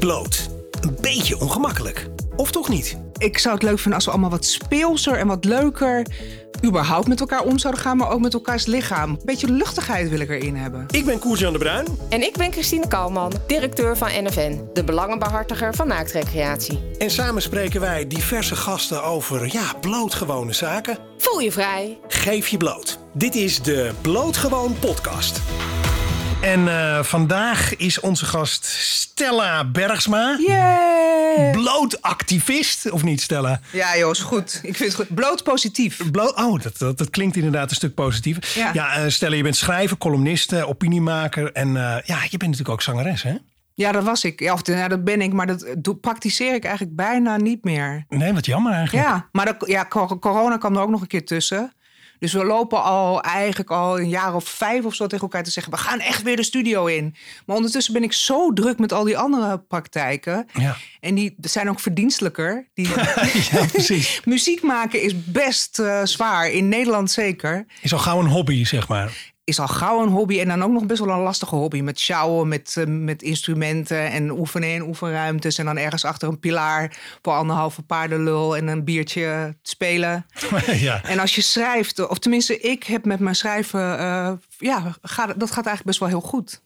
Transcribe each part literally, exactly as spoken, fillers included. bloot. Een beetje ongemakkelijk. Of toch niet? Ik zou het leuk vinden als we allemaal wat speelser en wat leuker überhaupt met elkaar om zouden gaan, maar ook met elkaars lichaam. Een beetje luchtigheid wil ik erin hebben. Ik ben Koersjan de Bruin. En ik ben Christine Kalman, directeur van N F N, de belangenbehartiger van naaktrecreatie. En samen spreken wij diverse gasten over, ja, blootgewone zaken. Voel je vrij. Geef je bloot. Dit is de Blootgewoon Podcast. En uh, vandaag is onze gast Stella Bergsma. Yay! Blootactivist, of niet, Stella? Ja, joh, is goed. Ik vind het goed. Bloot positief. Bloot, oh, dat, dat, dat klinkt inderdaad een stuk positief. Ja, ja uh, Stella, je bent schrijver, columniste, opiniemaker. En uh, ja, je bent natuurlijk ook zangeres, hè? Ja, dat was ik. Ja, of ja, dat ben ik, maar dat do- praktiseer ik eigenlijk bijna niet meer. Nee, wat jammer eigenlijk. Ja, maar dat, ja, corona kwam er ook nog een keer tussen. Dus we lopen al eigenlijk al een jaar of vijf of zo tegen elkaar te zeggen, we gaan echt weer de studio in. Maar ondertussen ben ik zo druk met al die andere praktijken. Ja. En die zijn ook verdienstelijker. Die... ja, precies. Muziek maken is best uh, zwaar, in Nederland zeker. Is al gauw een hobby, zeg maar. Is al gauw een hobby en dan ook nog best wel een lastige hobby. Met sjouwen, met, uh, met instrumenten en oefenen in oefenruimtes. En dan ergens achter een pilaar voor anderhalve paardenlul en een biertje spelen. Ja. En als je schrijft, of tenminste ik heb met mijn schrijven... Uh, ja, ga, dat gaat eigenlijk best wel heel goed.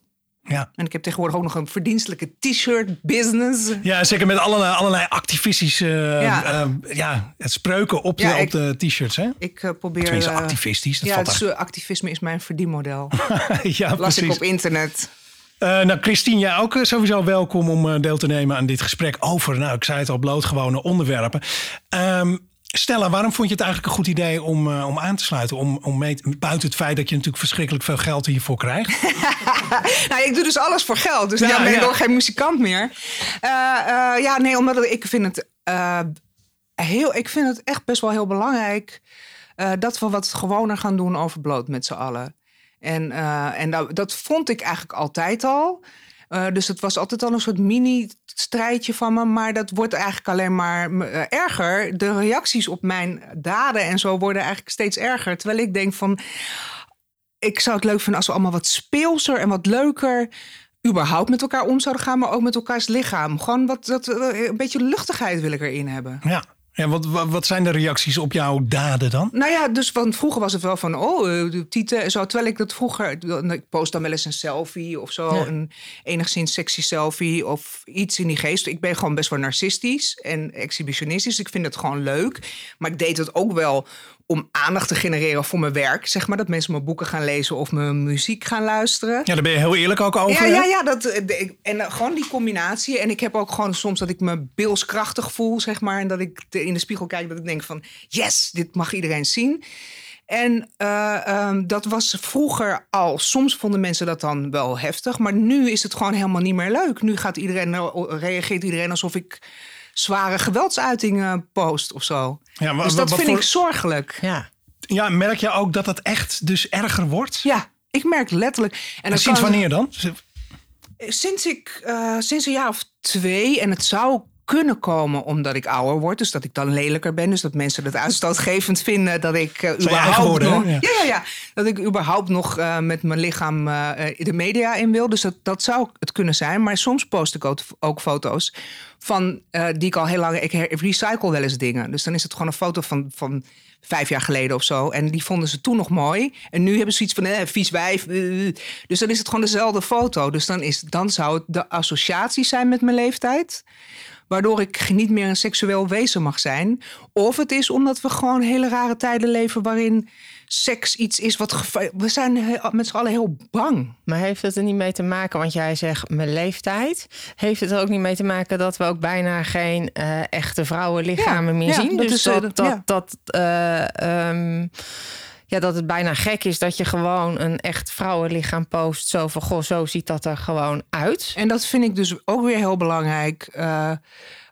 Ja. En ik heb tegenwoordig ook nog een verdienstelijke t-shirt business. Ja, zeker met allerlei, allerlei activistische uh, ja. Uh, ja, het spreuken op de, ja, ik, op de t-shirts. Hè? Ik uh, probeer... Tenminste activistisch. Dat ja, valt dus, activisme is mijn verdienmodel. Ja, dat las ik op internet. Uh, nou, Christine, jij ook sowieso welkom om uh, deel te nemen aan dit gesprek over, nou, ik zei het al, blootgewone onderwerpen. Um, Stella, waarom vond je het eigenlijk een goed idee om, uh, om aan te sluiten? Om, om mee te, buiten het feit dat je natuurlijk verschrikkelijk veel geld hiervoor krijgt. Nou, ik doe dus alles voor geld. Dus nou, dan ben ik ja. nog geen muzikant meer. Uh, uh, ja, nee, omdat het, ik vind het uh, heel, ik vind het echt best wel heel belangrijk uh, dat we wat gewoner gaan doen over bloot met z'n allen. En, uh, en dat, dat vond ik eigenlijk altijd al. Uh, dus het was altijd al een soort mini-strijdje van me. Maar dat wordt eigenlijk alleen maar uh, erger. De reacties op mijn daden en zo worden eigenlijk steeds erger. Terwijl ik denk van... Ik zou het leuk vinden als we allemaal wat speelser en wat leuker... überhaupt met elkaar om zouden gaan, maar ook met elkaars lichaam. Gewoon wat, dat, een beetje luchtigheid wil ik erin hebben. Ja. Ja, wat, wat zijn de reacties op jouw daden dan? Nou ja, dus want vroeger was het wel van... oh, tieten en zo. Terwijl ik dat vroeger... ik post dan wel eens een selfie of zo. Ja. Een enigszins sexy selfie of iets in die geest. Ik ben gewoon best wel narcistisch en exhibitionistisch. Ik vind het gewoon leuk. Maar ik deed het ook wel om aandacht te genereren voor mijn werk. Zeg maar dat mensen mijn boeken gaan lezen of mijn muziek gaan luisteren. Ja, daar ben je heel eerlijk ook over. Ja, ja, ja dat, en gewoon die combinatie. En ik heb ook gewoon soms dat ik me beelskrachtig voel, zeg maar. En dat ik in de spiegel kijk, dat ik denk van... yes, dit mag iedereen zien. En uh, um, dat was vroeger al. Soms vonden mensen dat dan wel heftig. Maar nu is het gewoon helemaal niet meer leuk. Nu gaat iedereen, reageert iedereen alsof ik... zware geweldsuitingen post of zo. Ja, maar, dus dat wat, wat vind voor... ik zorgelijk. Ja. Ja, merk je ook dat het echt dus erger wordt? Ja, ik merk letterlijk. En, en sinds kan... wanneer dan? Sinds ik uh, sinds een jaar of twee. En het zou kunnen komen omdat ik ouder word. Dus dat ik dan lelijker ben. Dus dat mensen het uitstootgevend vinden. Dat ik uh, überhaupt worden, nog... Ja. Ja, ja, ja. Dat ik überhaupt nog uh, met mijn lichaam uh, de media in wil. Dus dat, dat zou het kunnen zijn. Maar soms post ik ook, ook foto's... van uh, die ik al heel lang... Ik recycle wel eens dingen. Dus dan is het gewoon een foto van, van vijf jaar geleden of zo. En die vonden ze toen nog mooi. En nu hebben ze iets van, eh, vies wijf. Uh, dus dan is het gewoon dezelfde foto. Dus dan, is, dan zou het de associatie zijn met mijn leeftijd. Waardoor ik niet meer een seksueel wezen mag zijn. Of het is omdat we gewoon hele rare tijden leven... waarin seks iets is wat... Geva- we zijn met z'n allen heel bang. Maar heeft het er niet mee te maken, want jij zegt mijn leeftijd... heeft het er ook niet mee te maken dat we ook bijna geen uh, echte vrouwenlichamen ja, meer ja, zien? Dat dus is, dat... Uh, dat, ja. dat uh, um, Ja, dat het bijna gek is dat je gewoon een echt vrouwenlichaam post. Zo van, goh, zo ziet dat er gewoon uit. En dat vind ik dus ook weer heel belangrijk. Uh,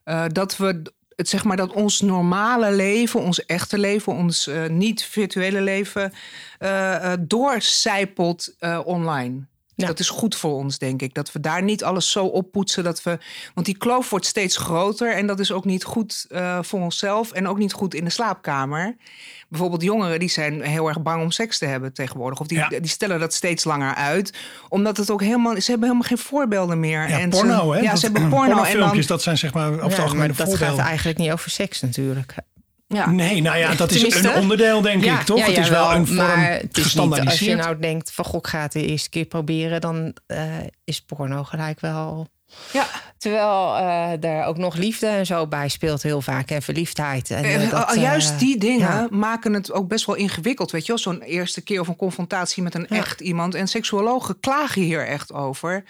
uh, dat we, het, zeg maar, dat ons normale leven, ons echte leven... ons uh, niet-virtuele leven uh, uh, doorcijpelt uh, online. Ja. Dat is goed voor ons, denk ik. Dat we daar niet alles zo oppoetsen. Dat we, want die kloof wordt steeds groter. En dat is ook niet goed uh, voor onszelf. En ook niet goed in de slaapkamer. Bijvoorbeeld jongeren die zijn heel erg bang om seks te hebben tegenwoordig. Of die, ja. die stellen dat steeds langer uit. Omdat het ook helemaal... Ze hebben helemaal geen voorbeelden meer. Ja, en porno, ze, hè? Ja, dat, ze hebben porno. Pornofilmpjes, en dan, dat zijn zeg maar... over ja, het algemene voorbeelden. Dat gaat eigenlijk niet over seks natuurlijk. Ja. Nee, nou ja, dat Tenminste, is een onderdeel, denk ja, ik, toch? Ja, ja, het is wel, wel een vorm gestandaardiseerd. Als je nou denkt, van gok, gaat de eerste keer proberen... dan uh, is porno gelijk wel... Ja. Terwijl uh, er ook nog liefde en zo bij speelt heel vaak. En verliefdheid. En, uh, dat, uh, Juist die dingen ja. maken het ook best wel ingewikkeld. Weet je wel, zo'n eerste keer of een confrontatie met een ja. echt iemand. En seksuologen klagen hier echt over.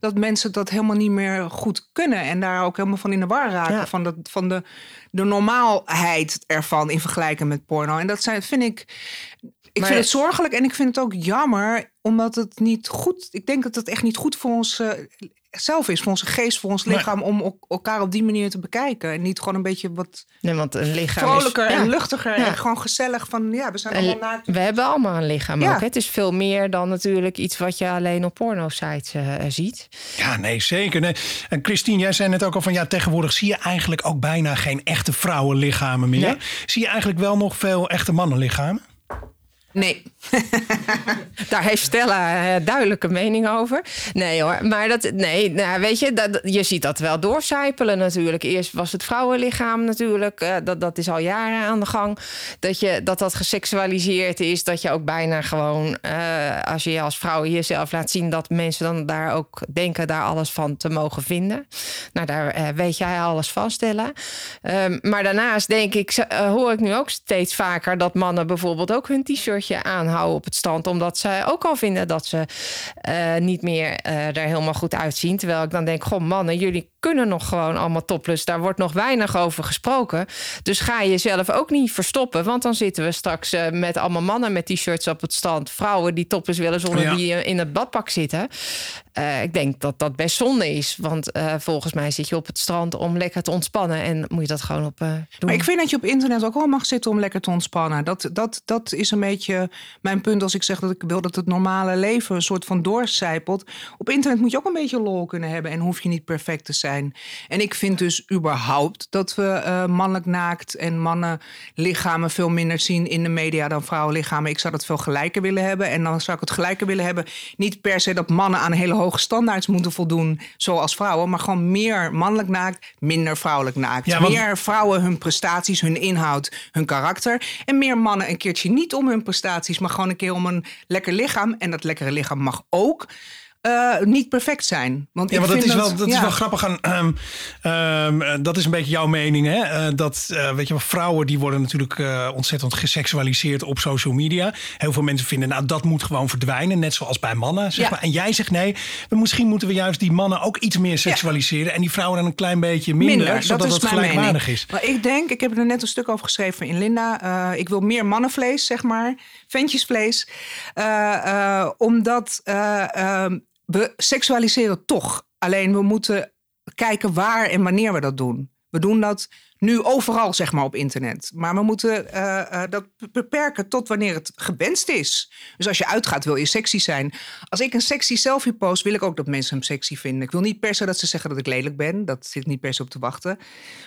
Dat mensen dat helemaal niet meer goed kunnen. En daar ook helemaal van in de war raken. Ja. Van, dat, van de, de normaalheid ervan in vergelijking met porno. En dat zijn, vind ik... Ik maar, vind het zorgelijk en ik vind het ook jammer. Omdat het niet goed... Ik denk dat het echt niet goed voor ons... Uh, zelf is, voor onze geest, voor ons lichaam... Nee. om elkaar op die manier te bekijken. En niet gewoon een beetje wat nee, want een lichaam vrolijker is, ja. en luchtiger... Ja. en gewoon gezellig van, ja, we zijn allemaal naakt. We hebben allemaal een lichaam ja. ook. Hè? Het is veel meer dan natuurlijk iets wat je alleen op porno-sites uh, ziet. Ja, nee, zeker. Nee. En Christine, jij zei net ook al van... ja, tegenwoordig zie je eigenlijk ook bijna geen echte vrouwenlichamen meer. Nee. Zie je eigenlijk wel nog veel echte mannenlichamen? Nee. Daar heeft Stella uh, duidelijke mening over. Nee hoor, maar dat, nee, nou, weet je, dat, je ziet dat wel doorcijpelen natuurlijk. Eerst was het vrouwenlichaam natuurlijk, uh, dat, dat is al jaren aan de gang. Dat je, dat, dat geseksualiseerd is, dat je ook bijna gewoon... Uh, als je als vrouw jezelf laat zien, dat mensen dan daar ook denken... daar alles van te mogen vinden. Nou, daar uh, weet jij alles van, Stella. Um, maar daarnaast denk ik, uh, hoor ik nu ook steeds vaker... dat mannen bijvoorbeeld ook hun t-shirt aanhouden op het stand, omdat zij ook al vinden dat ze uh, niet meer uh, er helemaal goed uitzien. Terwijl ik dan denk, goh mannen, jullie kunnen nog gewoon allemaal topless. Daar wordt nog weinig over gesproken. Dus ga jezelf ook niet verstoppen, want dan zitten we straks uh, met allemaal mannen met t-shirts op het stand. Vrouwen die topless willen zonder ja. die in het badpak zitten. Uh, ik denk dat dat best zonde is, want uh, volgens mij zit je op het strand om lekker te ontspannen en moet je dat gewoon op uh, doen. Maar ik vind dat je op internet ook wel mag zitten om lekker te ontspannen. Dat, dat, dat is een beetje mijn punt als ik zeg dat ik wil dat het normale leven een soort van doorcijpelt. Op internet moet je ook een beetje lol kunnen hebben en hoef je niet perfect te zijn. En ik vind dus überhaupt dat we uh, mannelijk naakt en mannenlichamen veel minder zien in de media dan vrouwenlichamen. Ik zou dat veel gelijker willen hebben en dan zou ik het gelijker willen hebben. Niet per se dat mannen aan hele hoge standaards moeten voldoen zoals vrouwen, maar gewoon meer mannelijk naakt, minder vrouwelijk naakt. Ja, want... Meer vrouwen hun prestaties, hun inhoud, hun karakter en meer mannen een keertje niet om hun prestaties, maar gewoon een keer om een lekker lichaam. En dat lekkere lichaam mag ook uh, niet perfect zijn. Want ja, maar dat, is wel, dat, dat ja. is wel grappig aan... Um, um, dat is een beetje jouw mening, hè? Uh, dat, uh, weet je, vrouwen die worden natuurlijk uh, ontzettend geseksualiseerd op social media. Heel veel mensen vinden, nou, dat moet gewoon verdwijnen. Net zoals bij mannen, zeg ja. maar. En jij zegt, nee, misschien moeten we juist die mannen ook iets meer seksualiseren. Ja. En die vrouwen dan een klein beetje minder. minder zodat dat het gelijkwaardig mening. is. Maar ik denk, ik heb er net een stuk over geschreven in Linda. Uh, ik wil meer mannenvlees, zeg maar. Ventjesvlees. Uh, uh, omdat... Uh, uh, We seksualiseren toch. Alleen we moeten kijken waar en wanneer we dat doen. We doen dat nu overal, zeg maar, op internet. Maar we moeten uh, uh, dat beperken tot wanneer het gewenst is. Dus als je uitgaat, wil je sexy zijn. Als ik een sexy selfie post, wil ik ook dat mensen hem sexy vinden. Ik wil niet per se dat ze zeggen dat ik lelijk ben. Dat zit niet per se op te wachten.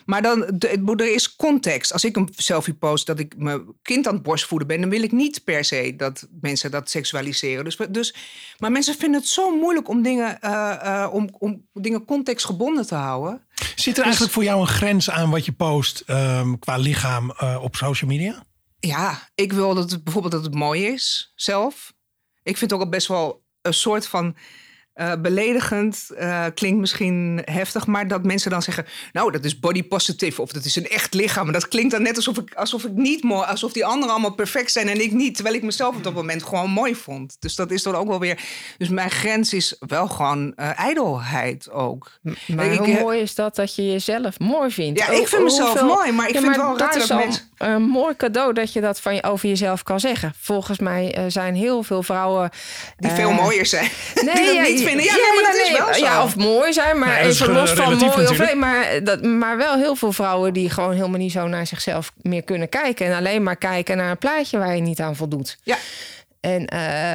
Maar dan, de, er is context. Als ik een selfie post dat ik mijn kind aan het borstvoeden ben... dan wil ik niet per se dat mensen dat seksualiseren. Dus, dus, maar mensen vinden het zo moeilijk om dingen, uh, uh, om, om dingen contextgebonden te houden... Zit er eigenlijk voor jou een grens aan wat je post um, qua lichaam uh, op social media? Ja, ik wil dat het, bijvoorbeeld dat het mooi is zelf. Ik vind het ook al best wel een soort van uh, beledigend. Uh, klinkt misschien heftig, maar dat mensen dan zeggen... nou, dat is body positive of dat is een echt lichaam. Maar dat klinkt dan net alsof ik, alsof ik niet mooi... alsof die anderen allemaal perfect zijn en ik niet. Terwijl ik mezelf op dat moment gewoon mooi vond. Dus dat is dan ook wel weer... Dus mijn grens is wel gewoon uh, ijdelheid ook. Maar ik, hoe ik, mooi is dat dat je jezelf mooi vindt? Ja, o, ik vind mezelf hoeveel... mooi, maar ik ja, vind maar het wel raar dat, dat mensen... Een mooi cadeau dat je dat van je, over jezelf kan zeggen. Volgens mij uh, zijn heel veel vrouwen... Die uh, veel mooier zijn. Nee, die dat ja, niet vinden. Ja, ja, nee, maar dat nee, is wel zo. Ja, of mooi zijn, maar nee, even los van mooi. Of, maar, dat, maar wel heel veel vrouwen die gewoon helemaal niet zo naar zichzelf meer kunnen kijken. En alleen maar kijken naar een plaatje waar je niet aan voldoet. Ja. En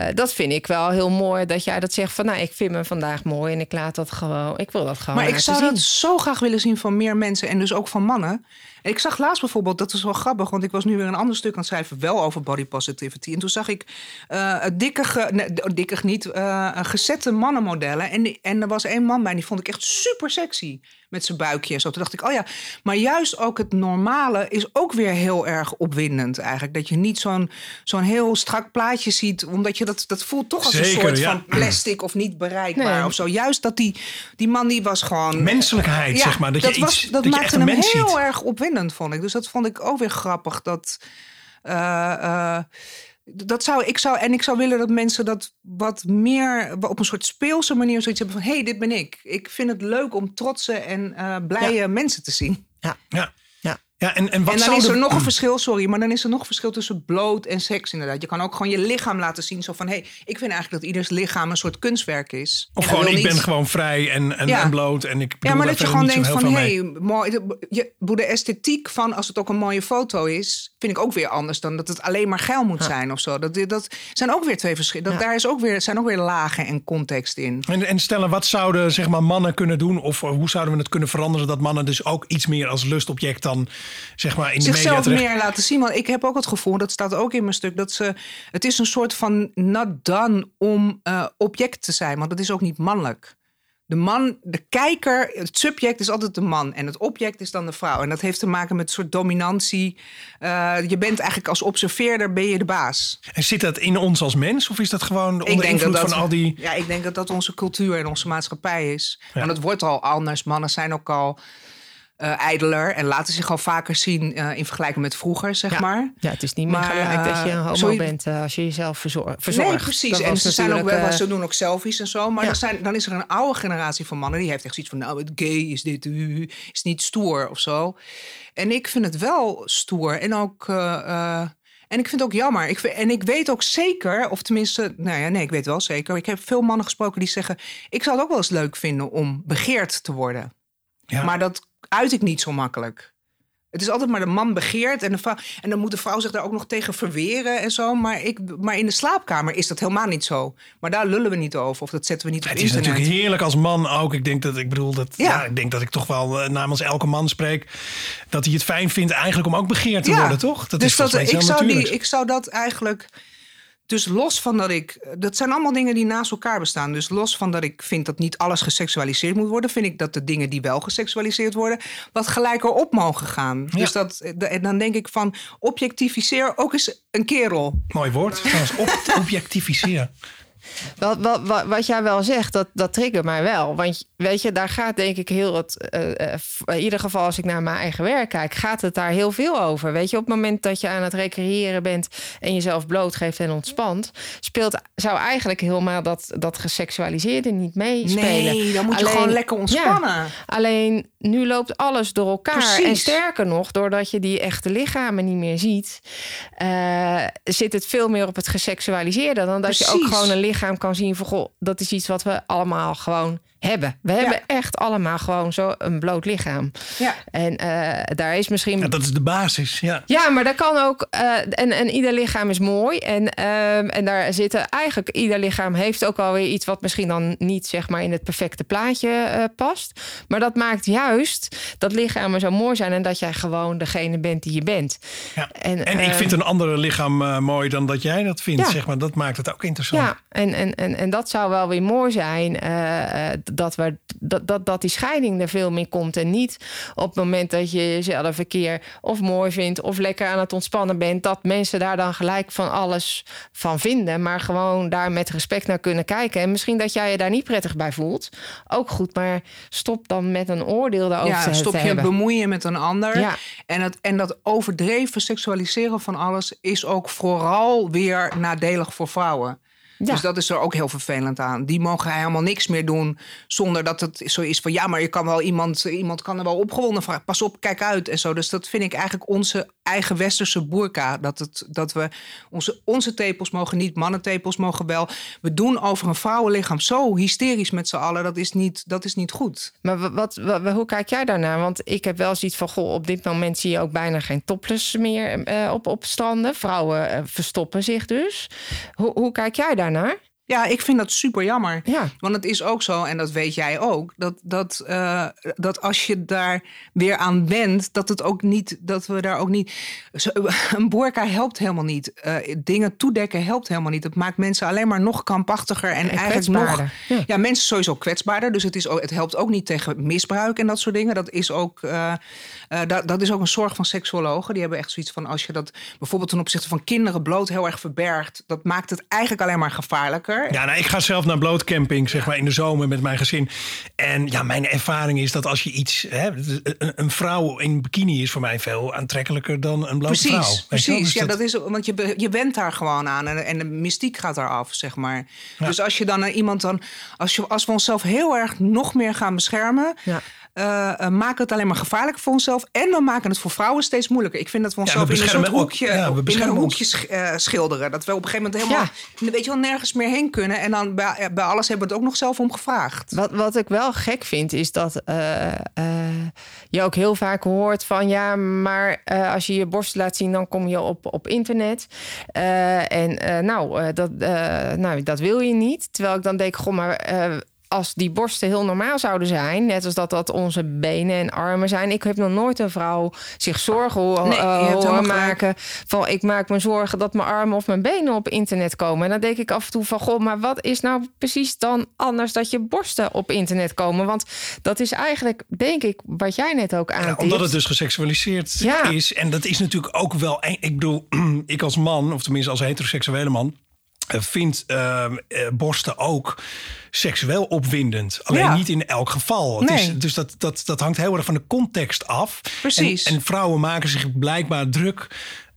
uh, dat vind ik wel heel mooi, dat jij dat zegt van... nou, ik vind me vandaag mooi en ik laat dat gewoon... ik wil dat gewoon maar laten zien. Maar ik zou dat zo graag willen zien van meer mensen en dus ook van mannen. En ik zag laatst bijvoorbeeld, dat is wel grappig... want ik was nu weer een ander stuk aan het schrijven... wel over body positivity. En toen zag ik uh, dikkig, nee, dikkig niet, uh, gezette mannenmodellen. En, en er was één man bij, die vond ik echt super sexy... met zijn buikje en zo. Toen dacht ik, oh ja, maar juist ook het normale is ook weer heel erg opwindend eigenlijk. Dat je niet zo'n zo'n heel strak plaatje ziet, omdat je dat, dat voelt toch als Zeker, een soort ja. van plastic of niet bereikbaar nee. of zo. Juist dat die, die man die was gewoon... Menselijkheid, ja, zeg maar. Dat, dat, je iets, was, dat, dat maakte je hem heel ziet. Erg opwindend, vond ik. Dus dat vond ik ook weer grappig. Dat... Uh, uh, Dat zou, ik zou, en ik zou willen dat mensen dat wat meer op een soort speelse manier zoiets hebben van... hé, hey, dit ben ik. Ik vind het leuk om trotse en uh, blije ja. mensen te zien. Ja, ja. ja. ja en, en, wat en dan is er de... nog een verschil, sorry, maar dan is er nog een verschil tussen bloot en seks inderdaad. Je kan ook gewoon je lichaam laten zien. Zo van, hé, hey, ik vind eigenlijk dat ieders lichaam een soort kunstwerk is. Of en gewoon, ik niet... ben gewoon vrij en, en, ja. en bloot. En ik ja, maar dat je gewoon denkt van, hé, hey, mooi, de, de esthetiek van als het ook een mooie foto is... vind ik ook weer anders dan dat het alleen maar geil moet ja. zijn of zo. Dat, dat zijn ook weer twee verschillen. Ja. Daar is ook weer, zijn ook weer lagen en context in. En, en stellen, wat zouden zeg maar, mannen kunnen doen? Of hoe zouden we het kunnen veranderen? Dat mannen dus ook iets meer als lustobject dan... Zeg maar in de zichzelf media terecht... meer laten zien. Want ik heb ook het gevoel, dat staat ook in mijn stuk... dat ze, het is een soort van not done om uh, object te zijn. Want dat is ook niet mannelijk. De man, de kijker, het subject is altijd de man. En het object is dan de vrouw. En dat heeft te maken met een soort dominantie. Uh, je bent eigenlijk als observeerder ben je de baas. En zit dat in ons als mens? Of is dat gewoon onder invloed van al die... Ja, ik denk dat dat onze cultuur en onze maatschappij is. Ja. En dat wordt al anders. Mannen zijn ook al... Uh, ijdeler en laten zich al vaker zien uh, in vergelijking met vroeger, zeg ja. maar. Ja, het is niet meer gelijk uh, dat je een homo sorry. bent uh, als je jezelf verzor- verzorgt. Nee, precies. Dat en ze, zijn ook wel, uh, ze doen ook selfies en zo. Maar ja. dan, zijn, dan is er een oude generatie van mannen... die heeft echt zoiets van, nou, het gay is dit, uh, is niet stoer of zo. En ik vind het wel stoer. En ook... Uh, uh, en ik vind het ook jammer. Ik vind, en ik weet ook zeker, of tenminste... Nou ja, nee, ik weet wel zeker. Ik heb veel mannen gesproken die zeggen... ik zou het ook wel eens leuk vinden om begeerd te worden. Ja. Maar dat... uit ik niet zo makkelijk. Het is altijd maar de man begeert en, de vrouw, en dan moet de vrouw zich daar ook nog tegen verweren en zo. Maar, ik, maar in de slaapkamer is dat helemaal niet zo. Maar daar lullen we niet over of dat zetten we niet op het internet. Het is natuurlijk heerlijk als man ook. Ik denk dat ik bedoel dat. Ja. Ja, ik denk dat ik toch wel namens elke man spreek dat hij het fijn vindt eigenlijk om ook begeerd te ja. worden, toch? Dat dus is dat ik zou die, ik zou dat eigenlijk. Dus los van dat ik... Dat zijn allemaal dingen die naast elkaar bestaan. Dus los van dat ik vind dat niet alles geseksualiseerd moet worden... vind ik dat de dingen die wel geseksualiseerd worden... wat gelijk erop mogen gaan. Ja. Dus dat, en dan denk ik van... objectificeer ook eens een kerel. Mooi woord. Op, objectificeer. Wat, wat, wat, wat jij wel zegt, dat, dat triggert mij wel. Want weet je, daar gaat denk ik heel wat... Uh, in ieder geval als ik naar mijn eigen werk kijk... gaat het daar heel veel over. Weet je, op het moment dat je aan het recreëren bent... en jezelf blootgeeft en ontspant... speelt, zou eigenlijk helemaal dat, dat geseksualiseerde niet meespelen. Nee, dan moet je alleen, gewoon lekker ontspannen. Ja, alleen nu loopt alles door elkaar. Precies. En sterker nog, doordat je die echte lichamen niet meer ziet... Uh, zit het veel meer op het geseksualiseerde... dan dat Precies. je ook gewoon een lichaam kan zien van... goh, dat is iets wat we allemaal gewoon... hebben. We ja. hebben echt allemaal gewoon zo een bloot lichaam. Ja. En uh, daar is misschien... Ja, dat is de basis, ja. Ja, maar dat kan ook... Uh, en, en ieder lichaam is mooi. En, uh, en daar zitten eigenlijk... Ieder lichaam heeft ook alweer iets... wat misschien dan niet zeg maar in het perfecte plaatje uh, past. Maar dat maakt juist dat lichamen zo mooi zijn... en dat jij gewoon degene bent die je bent. Ja. En, en uh, ik vind een andere lichaam uh, mooi dan dat jij dat vindt. Ja. Zeg maar. Dat maakt het ook interessant. Ja, en, en, en, en dat zou wel weer mooi zijn... Uh, Dat, we, dat, dat, dat die scheiding er veel meer komt. En niet op het moment dat je jezelf een keer of mooi vindt... of lekker aan het ontspannen bent... dat mensen daar dan gelijk van alles van vinden. Maar gewoon daar met respect naar kunnen kijken. En misschien dat jij je daar niet prettig bij voelt. Ook goed, maar stop dan met een oordeel daarover ja, te, te hebben. Ja, stop je bemoeien met een ander. Ja. En, dat, en dat overdreven seksualiseren van alles... is ook vooral weer nadelig voor vrouwen. Ja. Dus dat is er ook heel vervelend aan. Die mogen helemaal niks meer doen zonder dat het zo is van... ja, maar je kan wel iemand, iemand kan er wel opgewonden van... pas op, kijk uit en zo. Dus dat vind ik eigenlijk onze eigen westerse burka. Dat, het, dat we onze, onze tepels mogen niet, mannentepels mogen wel. We doen over een vrouwenlichaam zo hysterisch met z'n allen. Dat is niet, dat is niet goed. Maar wat, wat, wat, hoe kijk jij daarnaar? Want ik heb wel zoiets van... goh, op dit moment zie je ook bijna geen topless meer eh, op, op stranden. Vrouwen eh, verstoppen zich dus. Hoe, hoe kijk jij daarnaar? Ja, ik vind dat super jammer. Ja. Want het is ook zo, en dat weet jij ook... dat, dat, uh, dat als je daar weer aan bent... dat het ook niet, dat we daar ook niet... Zo, een burka helpt helemaal niet. Uh, dingen toedekken helpt helemaal niet. Het maakt mensen alleen maar nog krampachtiger. En, en eigenlijk nog... Ja. ja, mensen sowieso kwetsbaarder. Dus het, is ook, het helpt ook niet tegen misbruik en dat soort dingen. Dat is ook, uh, uh, dat, dat is ook een zorg van seksuologen. Die hebben echt zoiets van... als je dat bijvoorbeeld ten opzichte van kinderen bloot heel erg verbergt... dat maakt het eigenlijk alleen maar gevaarlijker... Ja, nou, ik ga zelf naar blootcamping, zeg maar, in de zomer met mijn gezin. En ja, mijn ervaring is dat als je iets... Hè, een, een vrouw in bikini is voor mij veel aantrekkelijker dan een blote precies, vrouw. Precies, dus ja, dat... dat is... Want je, je went daar gewoon aan en, en de mystiek gaat daar af, zeg maar. Ja. Dus als je dan naar iemand dan... Als, je, als we onszelf heel erg nog meer gaan beschermen... Ja. Uh, uh, maken het alleen maar gevaarlijk voor onszelf. En we maken het voor vrouwen steeds moeilijker. Ik vind dat we onszelf ja, in een soort hoekje, ook, ja, in een hoekje sch, uh, schilderen. Dat we op een gegeven moment helemaal ja. weet je wel, nergens meer heen kunnen. En dan bij, bij alles hebben we het ook nog zelf om gevraagd. Wat, wat ik wel gek vind is dat uh, uh, je ook heel vaak hoort van... ja, maar uh, als je je borst laat zien, dan kom je op, op internet. Uh, en uh, nou, uh, dat, uh, nou, dat wil je niet. Terwijl ik dan denk, goh, maar... Uh, als die borsten heel normaal zouden zijn... net als dat dat onze benen en armen zijn... ik heb nog nooit een vrouw zich zorgen ho- nee, uh, horen maken... van ik maak me zorgen dat mijn armen of mijn benen op internet komen. En dan denk ik af en toe van... goh, maar wat is nou precies dan anders... dat je borsten op internet komen? Want dat is eigenlijk, denk ik, wat jij net ook aantipt. Ja, omdat het dus geseksualiseerd ja. is. En dat is natuurlijk ook wel... Ik bedoel, ik als man, of tenminste als heteroseksuele man... vindt uh, borsten ook seksueel opwindend. Alleen ja. niet in elk geval. Nee. Het is, dus dat, dat, dat hangt heel erg van de context af. Precies. En, en vrouwen maken zich blijkbaar druk...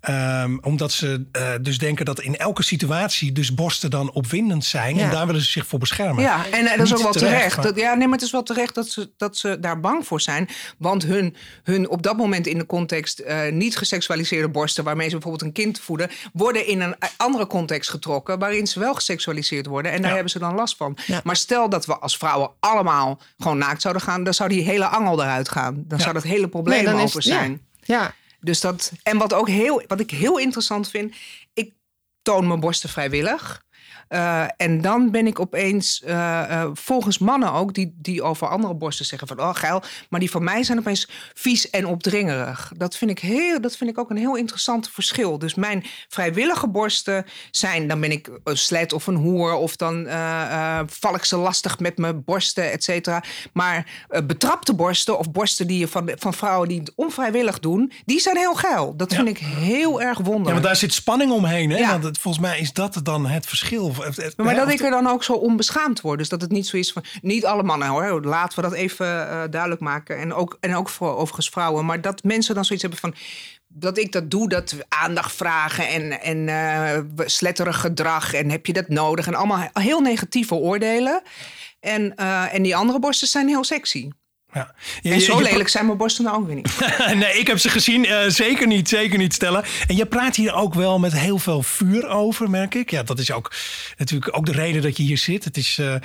Um, omdat ze uh, dus denken dat in elke situatie... dus borsten dan opwindend zijn. Ja. En daar willen ze zich voor beschermen. Ja, en uh, dat is ook wel terecht. terecht maar... dat, ja, nee, maar het is wel terecht dat ze, dat ze daar bang voor zijn. Want hun, hun op dat moment in de context... Uh, niet geseksualiseerde borsten... waarmee ze bijvoorbeeld een kind voeden... worden in een andere context getrokken... waarin ze wel geseksualiseerd worden. En daar ja. hebben ze dan last van. Ja. Maar stel dat we als vrouwen allemaal gewoon naakt zouden gaan... dan zou die hele angel eruit gaan. Dan ja. zou dat hele probleem nee, over is, zijn. Ja, ja. Dus dat, en wat, ook heel, wat ik heel interessant vind... ik toon mijn borsten vrijwillig. Uh, en dan ben ik opeens... Uh, uh, volgens mannen ook... Die, die over andere borsten zeggen van... oh, geil, maar die van mij zijn opeens vies en opdringerig. Dat vind ik, heel, dat vind ik ook een heel interessant verschil. Dus mijn vrijwillige borsten zijn... dan ben ik een slet of een hoer... of dan uh, uh, val ik ze lastig met mijn borsten, et cetera. Maar uh, betrapte borsten... of borsten die je van, van vrouwen die het onvrijwillig doen... die zijn heel geil. Dat ja. vind ik heel erg wonderlijk. Ja, want daar zit spanning omheen. Hè? Ja. Want het, volgens mij is dat dan het verschil... Maar dat ik er dan ook zo onbeschaamd word. Dus dat het niet zo is van... niet alle mannen hoor, laten we dat even uh, duidelijk maken. En ook, en ook voor overigens vrouwen. Maar dat mensen dan zoiets hebben van... dat ik dat doe, dat aandacht vragen en, en uh, sletterig gedrag. En heb je dat nodig? En allemaal heel negatieve oordelen. En, uh, en die andere borsten zijn heel sexy. Ja. Je, en zo je, je lelijk zijn mijn borsten nou ook weer niet. Nee, ik heb ze gezien. Uh, zeker niet, zeker niet, Stella. En je praat hier ook wel met heel veel vuur over, merk ik. Ja, dat is ook natuurlijk ook de reden dat je hier zit. Het is, uh,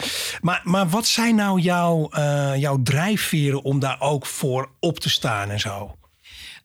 maar, maar wat zijn nou jouw, uh, jouw drijfveren om daar ook voor op te staan en zo?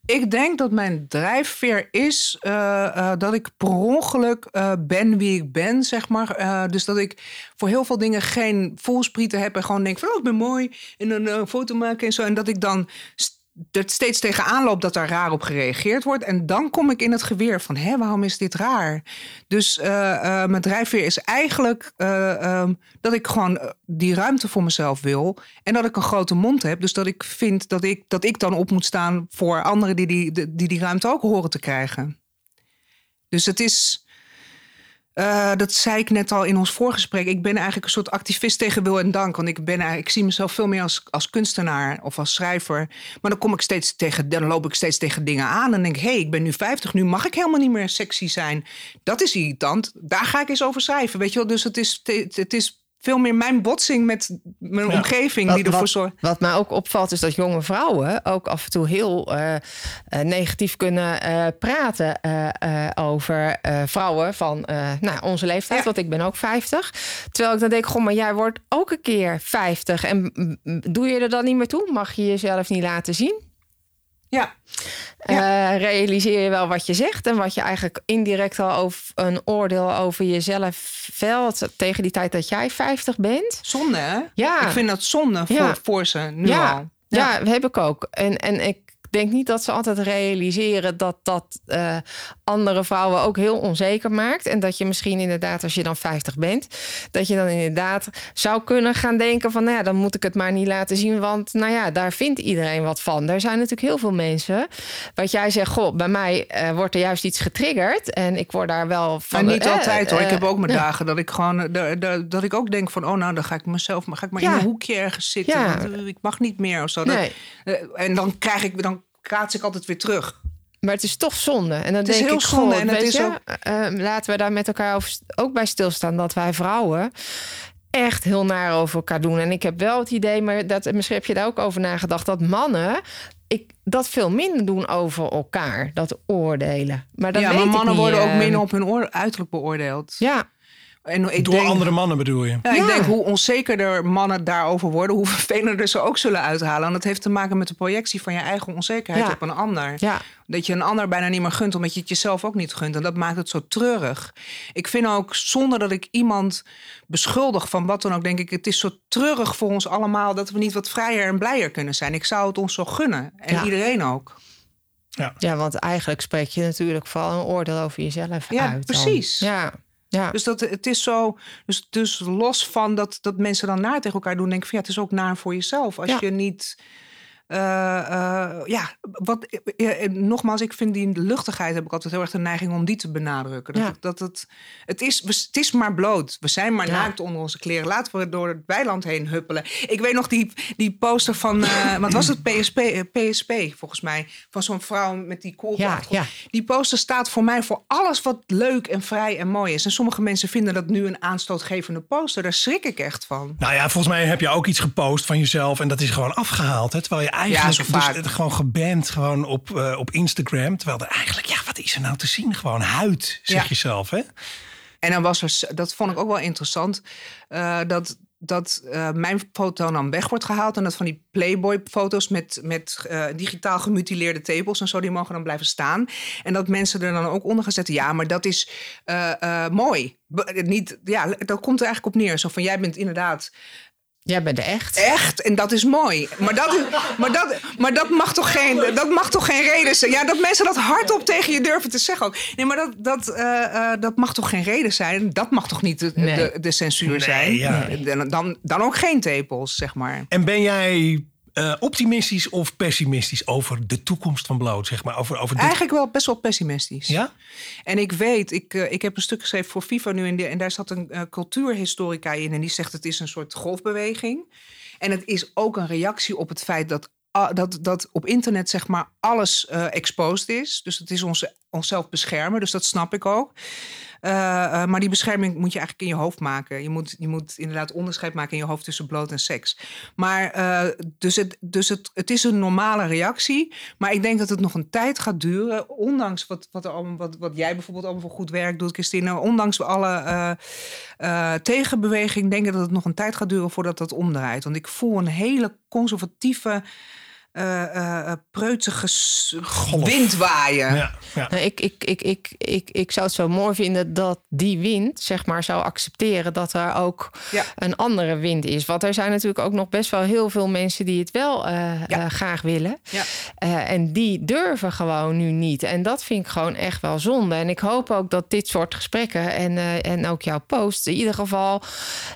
Ik denk dat mijn drijfveer is uh, uh, dat ik per ongeluk uh, ben wie ik ben, zeg maar. Uh, dus dat ik voor heel veel dingen geen voelsprieten heb en gewoon denk van, oh, ik ben mooi. En een uh, foto maken en zo. En dat ik dan st- dat steeds tegenaan loop dat daar raar op gereageerd wordt. En dan kom ik in het geweer van, hé, waarom is dit raar? Dus uh, uh, mijn drijfveer is eigenlijk uh, um, dat ik gewoon uh, die ruimte voor mezelf wil. En dat ik een grote mond heb. Dus dat ik vind dat ik, dat ik dan op moet staan voor anderen die die, die die ruimte ook horen te krijgen. Dus het is... Uh, dat zei ik net al in ons voorgesprek. Ik ben eigenlijk een soort activist tegen wil en dank. Want ik, ben eigenlijk, ik zie mezelf veel meer als, als kunstenaar of als schrijver. Maar dan, kom ik steeds tegen, dan loop ik steeds tegen dingen aan. En denk ik, hé, hey, ik ben nu vijftig. Nu mag ik helemaal niet meer sexy zijn. Dat is irritant. Daar ga ik eens over schrijven. Weet je wel? Dus het is, het is veel meer mijn botsing met mijn ja, omgeving. Wat, die ervoor zorgt. Wat mij ook opvalt is dat jonge vrouwen ook af en toe heel uh, negatief kunnen uh, praten uh, uh, over uh, vrouwen van uh, nou, onze leeftijd. Ja. Want ik ben ook vijftig. Terwijl ik dan denk, goh, maar jij wordt ook een keer vijftig. En doe je er dan niet meer toe? Mag je jezelf niet laten zien? Ja. ja. Uh, realiseer je wel wat je zegt en wat je eigenlijk indirect al over een oordeel over jezelf velt tegen die tijd dat jij vijftig bent. Zonde, hè? Ja. Ik vind dat zonde voor, ja. voor ze nu ja. al. Ja, ja, heb ik ook. En, en ik denk niet dat ze altijd realiseren dat dat uh, andere vrouwen ook heel onzeker maakt. En dat je misschien inderdaad, als je dan vijftig bent, dat je dan inderdaad zou kunnen gaan denken van, nou ja, dan moet ik het maar niet laten zien. Want nou ja, daar vindt iedereen wat van. Er zijn natuurlijk heel veel mensen. Wat jij zegt, goh, bij mij uh, wordt er juist iets getriggerd. En ik word daar wel van. Maar niet uh, altijd hoor. Uh, ik heb ook mijn uh, dagen dat ik gewoon, uh, de, de, dat ik ook denk van, oh nou, dan ga ik mezelf, maar ga ik maar ja. in een hoekje ergens zitten. Ja. Want, uh, ik mag niet meer of zo. Dat, nee. uh, en dan krijg ik, dan kaats ik altijd weer terug. Maar het is toch zonde. En dan denk ik, goh, en het is ook... uh, laten we daar met elkaar over, ook bij stilstaan, dat wij vrouwen echt heel naar over elkaar doen. En ik heb wel het idee, maar dat, misschien heb je daar ook over nagedacht, dat mannen ik, dat veel minder doen over elkaar, dat oordelen. Maar dat ja, weet maar mannen ik niet, worden uh... ook minder op hun oor, uiterlijk beoordeeld. Ja. En ik Door denk, andere mannen bedoel je? Ja, ik ja. denk hoe onzekerder mannen daarover worden, hoe vervelender ze ook zullen uithalen. En dat heeft te maken met de projectie van je eigen onzekerheid ja. op een ander. Ja. Dat je een ander bijna niet meer gunt, omdat je het jezelf ook niet gunt. En dat maakt het zo treurig. Ik vind ook, zonder dat ik iemand beschuldig van wat dan ook, denk ik, het is zo treurig voor ons allemaal dat we niet wat vrijer en blijer kunnen zijn. Ik zou het ons zo gunnen. En ja. iedereen ook. Ja. ja, want eigenlijk spreek je natuurlijk vooral een oordeel over jezelf ja, uit. Precies. Dan. Ja, precies. Ja. Dus dat het is zo, dus, dus los van dat, dat mensen dan naar tegen elkaar doen, denk ik van ja, het is ook naar voor jezelf. Als ja. je niet, uh, uh, ja, wat, ja, nogmaals, ik vind die luchtigheid, heb ik altijd heel erg de neiging om die te benadrukken. Dat, ja. dat het, het is, het is maar bloot. We zijn maar ja. naakt onder onze kleren. Laten we door het weiland heen huppelen. Ik weet nog die, die poster van, uh, wat was het, P S P, uh, P S P volgens mij, van zo'n vrouw met die kool. Ja, ja. Die poster staat voor mij voor alles wat leuk en vrij en mooi is. En sommige mensen vinden dat nu een aanstootgevende poster. Daar schrik ik echt van. Nou ja, volgens mij heb je ook iets gepost van jezelf en dat is gewoon afgehaald, hè? Terwijl je eigenlijk ja, dus het gewoon geband gewoon op, uh, op Instagram. Terwijl er eigenlijk, ja, wat is er nou te zien? Gewoon huid, zeg ja. je zelf, hè? En dan was er, dat vond ik ook wel interessant, uh, dat, dat uh, mijn foto dan weg wordt gehaald. En dat van die Playboy-foto's met, met uh, digitaal gemutileerde tepels en zo, die mogen dan blijven staan. En dat mensen er dan ook onder gaan zetten, ja, maar dat is uh, uh, mooi. B- niet, ja, dat komt er eigenlijk op neer. Zo van, jij bent inderdaad... Jij bent echt. Echt, en dat is mooi. Maar dat, maar dat, maar dat, mag, toch geen, dat mag toch geen reden zijn? Ja, dat mensen dat hardop tegen je durven te zeggen ook. Nee, maar dat, dat, uh, dat mag toch geen reden zijn? Dat mag toch niet de, nee. de, de censuur nee, zijn? Ja. Nee. Dan, dan ook geen tepels, zeg maar. En ben jij uh, optimistisch of pessimistisch over de toekomst van bloot? Zeg maar? over, over dit... Eigenlijk wel best wel pessimistisch. Ja? En ik weet, ik, uh, ik heb een stuk geschreven voor FIFA nu. En, de, en daar zat een uh, cultuurhistorica in. En die zegt het is een soort golfbeweging. En het is ook een reactie op het feit dat, uh, dat, dat op internet zeg maar alles uh, exposed is. Dus het is onze, onszelf beschermen. Dus dat snap ik ook. Uh, uh, maar die bescherming moet je eigenlijk in je hoofd maken. Je moet, je moet inderdaad onderscheid maken in je hoofd tussen bloot en seks. Maar uh, dus, het, dus het, het is een normale reactie. Maar ik denk dat het nog een tijd gaat duren. Ondanks wat, wat, er allemaal, wat, wat jij bijvoorbeeld allemaal voor goed werk doet, Christine. Ondanks alle uh, uh, tegenbeweging denk ik dat het nog een tijd gaat duren voordat dat omdraait. Want ik voel een hele conservatieve... Uh, uh, preutige wind waaien. Ja, ja. Nou, ik, ik, ik, ik, ik, ik zou het zo mooi vinden dat die wind, zeg maar, zou accepteren dat er ook ja. een andere wind is. Want er zijn natuurlijk ook nog best wel heel veel mensen die het wel uh, ja. uh, graag willen. Ja. Uh, en die durven gewoon nu niet. En dat vind ik gewoon echt wel zonde. En ik hoop ook dat dit soort gesprekken en, uh, en ook jouw posts in ieder geval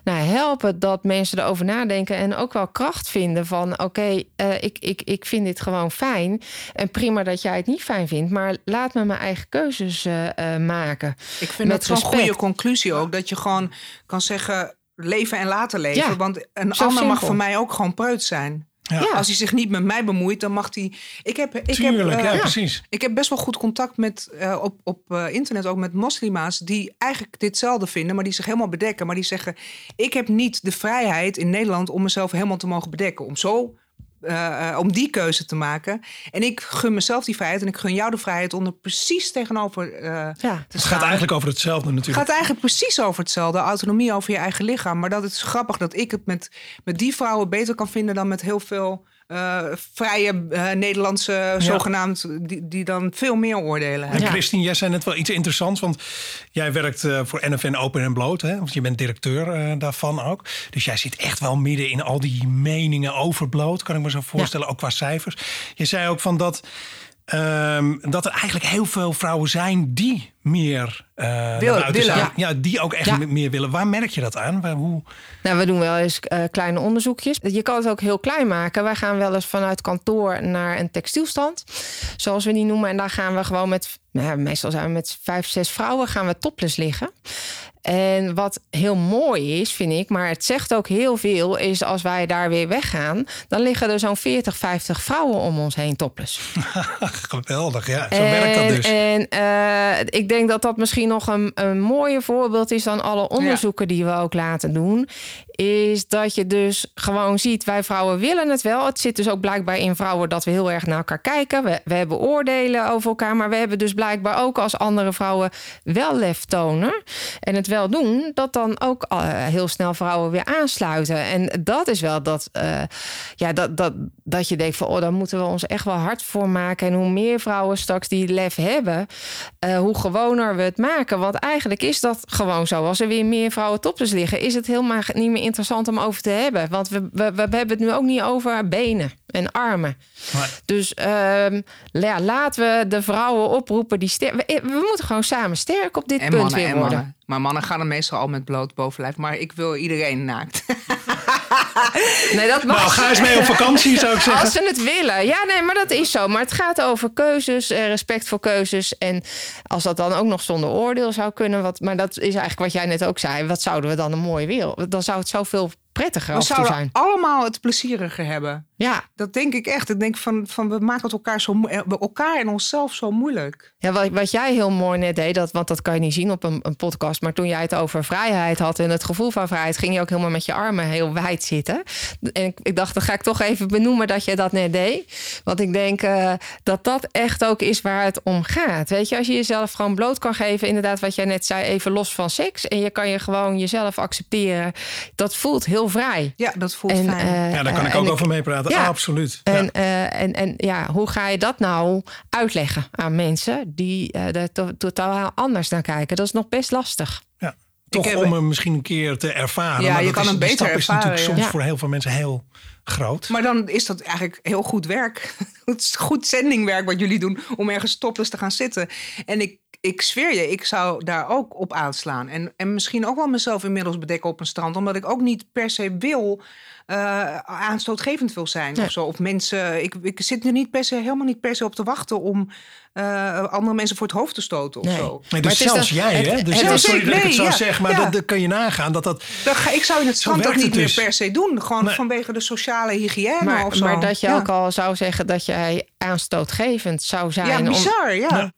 nou, helpen dat mensen erover nadenken en ook wel kracht vinden van oké, okay, uh, ik, ik ik vind dit gewoon fijn. En prima dat jij het niet fijn vindt. Maar laat me mijn eigen keuzes uh, uh, maken. Ik vind dat zo'n goede conclusie ook. Dat je gewoon kan zeggen, leven en laten leven. Ja, want een ander simpel. Mag voor mij ook gewoon preut zijn. Ja. Ja. Als hij zich niet met mij bemoeit, dan mag hij... Ik heb, ik Tuurlijk, heb, uh, ja, precies. Ik heb best wel goed contact met, uh, op, op uh, internet ook met moslima's... die eigenlijk ditzelfde vinden, maar die zich helemaal bedekken. Maar die zeggen, ik heb niet de vrijheid in Nederland... om mezelf helemaal te mogen bedekken. Om zo, uh, om die keuze te maken. En ik gun mezelf die vrijheid en ik gun jou de vrijheid... om er precies tegenover uh, ja. te staan. Het gaat eigenlijk over hetzelfde natuurlijk. Het gaat eigenlijk precies over hetzelfde. Autonomie over je eigen lichaam. Maar dat is grappig dat ik het met, met die vrouwen beter kan vinden... dan met heel veel uh, vrije uh, Nederlandse ja. zogenaamd... Die, die dan veel meer oordelen hebben. En Christine, jij zei net wel iets interessants. Want jij werkt uh, voor N F N Open en Bloot. Hè? Want je bent directeur uh, daarvan ook. Dus jij zit echt wel midden in al die meningen over bloot. Kan ik me zo voorstellen, ja. ook qua cijfers. Je zei ook van dat... Um, dat er eigenlijk heel veel vrouwen zijn die meer uh, Wil, willen, ja. ja, die ook echt ja. meer willen. Waar merk je dat aan? Waar, hoe? Nou, we doen wel eens uh, kleine onderzoekjes. Je kan het ook heel klein maken. Wij gaan wel eens vanuit kantoor naar een textielstand, zoals we die noemen, en daar gaan we gewoon met, nou, meestal zijn we met vijf, zes vrouwen gaan we topless liggen. En wat heel mooi is, vind ik, maar het zegt ook heel veel... is als wij daar weer weggaan... dan liggen er zo'n veertig, vijftig vrouwen om ons heen topless. Geweldig, ja. Zo en, werkt dat dus. En uh, ik denk dat dat misschien nog een, een mooier voorbeeld is... dan alle onderzoeken ja. die we ook laten doen... is dat je dus gewoon ziet... wij vrouwen willen het wel. Het zit dus ook blijkbaar in vrouwen dat we heel erg naar elkaar kijken. We, we hebben oordelen over elkaar... maar we hebben dus blijkbaar ook als andere vrouwen... wel lef tonen en het wel doen, dat dan ook uh, heel snel vrouwen weer aansluiten. En dat is wel dat, uh, ja, dat, dat, dat je denkt van, oh, daar moeten we ons echt wel hard voor maken. En hoe meer vrouwen straks die lef hebben, uh, hoe gewoner we het maken. Want eigenlijk is dat gewoon zo. Als er weer meer vrouwen topless liggen, is het helemaal niet meer interessant om over te hebben. Want we, we, we hebben het nu ook niet over benen en armen. Maar... Dus um, ja, laten we de vrouwen oproepen die sterk... We, we moeten gewoon samen sterk op dit en punt mannen, weer worden. Mannen. Maar mannen gaan er meestal al met bloot bovenlijf. Maar ik wil iedereen naakt. Nee, dat mag. Nou, ga eens mee op vakantie, zou ik zeggen. Als ze het willen. Ja, nee, maar dat is zo. Maar het gaat over keuzes, respect voor keuzes. En als dat dan ook nog zonder oordeel zou kunnen... Wat, maar dat is eigenlijk wat jij net ook zei. Wat zouden we dan een mooie wereld? Dan zou het zoveel... prettiger af te zijn. We zouden allemaal het plezieriger hebben. Ja. Dat denk ik echt. Ik denk van, van we maken het elkaar zo we elkaar en onszelf zo moeilijk. Ja, wat, wat jij heel mooi net deed, dat, want dat kan je niet zien op een, een podcast, maar toen jij het over vrijheid had en het gevoel van vrijheid, ging je ook helemaal met je armen heel wijd zitten. En ik, ik dacht, dan ga ik toch even benoemen dat je dat net deed. Want ik denk uh, dat dat echt ook is waar het om gaat. Weet je, als je jezelf gewoon bloot kan geven, inderdaad wat jij net zei, even los van seks. En je kan je gewoon jezelf accepteren. Dat voelt heel vrij. Ja, dat voelt en, fijn. Uh, ja, daar kan ik ook ik, over meepraten. Ja, absoluut. En ja. Uh, en, en ja, hoe ga je dat nou uitleggen aan mensen die uh, er to- totaal anders naar kijken? Dat is nog best lastig. Ja, toch ik om hem misschien een keer te ervaren. Ja, maar je kan is, hem beter stap ervaren. Is natuurlijk soms ja. voor heel veel mensen heel groot. Maar dan is dat eigenlijk heel goed werk. Het is goed zendingwerk wat jullie doen om ergens topless te gaan zitten. En ik Ik zweer je, ik zou daar ook op aanslaan. En, en misschien ook wel mezelf inmiddels bedekken op een strand. Omdat ik ook niet per se wil uh, aanstootgevend wil zijn. Nee. Of zo. Of mensen, ik, ik zit er niet per se, helemaal niet per se op te wachten om uh, andere mensen voor het hoofd te stoten. Of nee. Zo. Nee, dus maar zelfs dat, jij, hè? Dus zelfs, sorry nee, dat ik het zo ja, zeg, maar ja. dat, dat kan je nagaan. Dat, dat, dat ga, ik zou in het strand dat niet dus. meer per se doen. Gewoon nee. vanwege de sociale hygiëne maar, of zo. Maar dat je ja. ook al zou zeggen dat jij aanstootgevend zou zijn. Ja, bizar, om, ja. Nou,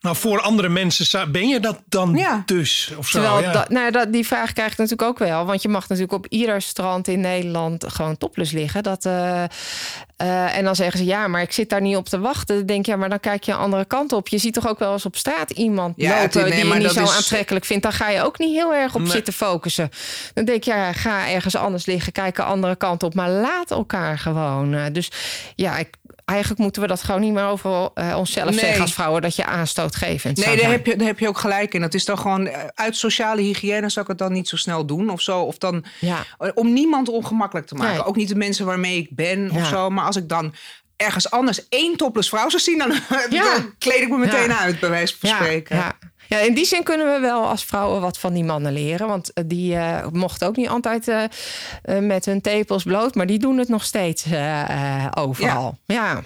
Nou, voor andere mensen ben je dat dan ja. dus? Of zo, Terwijl, ja. dat, nou, dat, die vraag krijg ik natuurlijk ook wel. Want je mag natuurlijk op ieder strand in Nederland gewoon topless liggen. Dat, uh, uh, en dan zeggen ze, ja, maar ik zit daar niet op te wachten. Dan denk je, ja, maar dan kijk je een andere kant op. Je ziet toch ook wel eens op straat iemand ja, lopen nee, die je niet zo is... aantrekkelijk vindt. Daar ga je ook niet heel erg op nee. zitten focussen. Dan denk je, ja, ga ergens anders liggen. Kijk een andere kant op. Maar laat elkaar gewoon. Uh, dus ja, ik... Eigenlijk moeten we dat gewoon niet meer over uh, onszelf nee. zeggen als vrouwen... dat je aanstootgevend Nee, daar heb, je, daar heb je ook gelijk in. Dat is dan gewoon uit sociale hygiëne zou ik het dan niet zo snel doen of zo. Of dan ja. om niemand ongemakkelijk te maken. Nee. Ook niet de mensen waarmee ik ben ja. of zo. Maar als ik dan ergens anders één topless vrouw zou zien... dan, ja. dan kleed ik me meteen ja. uit, bij wijze van ja. spreken. Ja. Ja, in die zin kunnen we wel als vrouwen wat van die mannen leren. Want die uh, mochten ook niet altijd uh, uh, met hun tepels bloot. Maar die doen het nog steeds uh, uh, overal. Ja. Ja.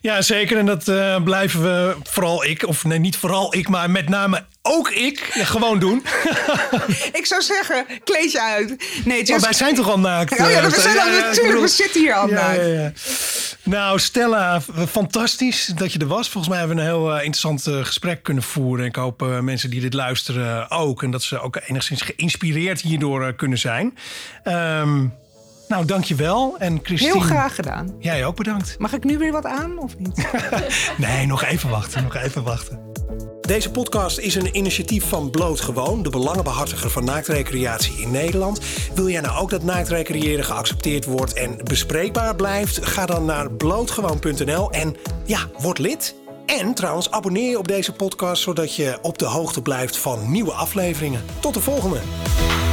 Ja, zeker. En dat uh, blijven we, vooral ik, of nee, niet vooral ik, maar met name ook ik, ja, gewoon doen. Ik zou zeggen, kleed je uit. Nee, just... oh, wij zijn toch al naakt? Oh ja, we zijn al, ja, natuurlijk, ja, bedoel... we zitten hier al, ja, naakt. Ja, ja. Nou, Stella, fantastisch dat je er was. Volgens mij hebben we een heel uh, interessant uh, gesprek kunnen voeren. Ik hoop uh, mensen die dit luisteren ook. En dat ze ook enigszins geïnspireerd hierdoor uh, kunnen zijn. Um, Nou, dankjewel. En Christine... Heel graag gedaan. Jij ook bedankt. Mag ik nu weer wat aan of niet? Nee, nog even wachten. Nog even wachten. Deze podcast is een initiatief van Blootgewoon, de belangenbehartiger van naaktrecreatie in Nederland. Wil jij nou ook dat naaktrecreëren geaccepteerd wordt en bespreekbaar blijft? Ga dan naar blootgewoon punt n l en ja, word lid. En trouwens, abonneer je op deze podcast zodat je op de hoogte blijft van nieuwe afleveringen. Tot de volgende!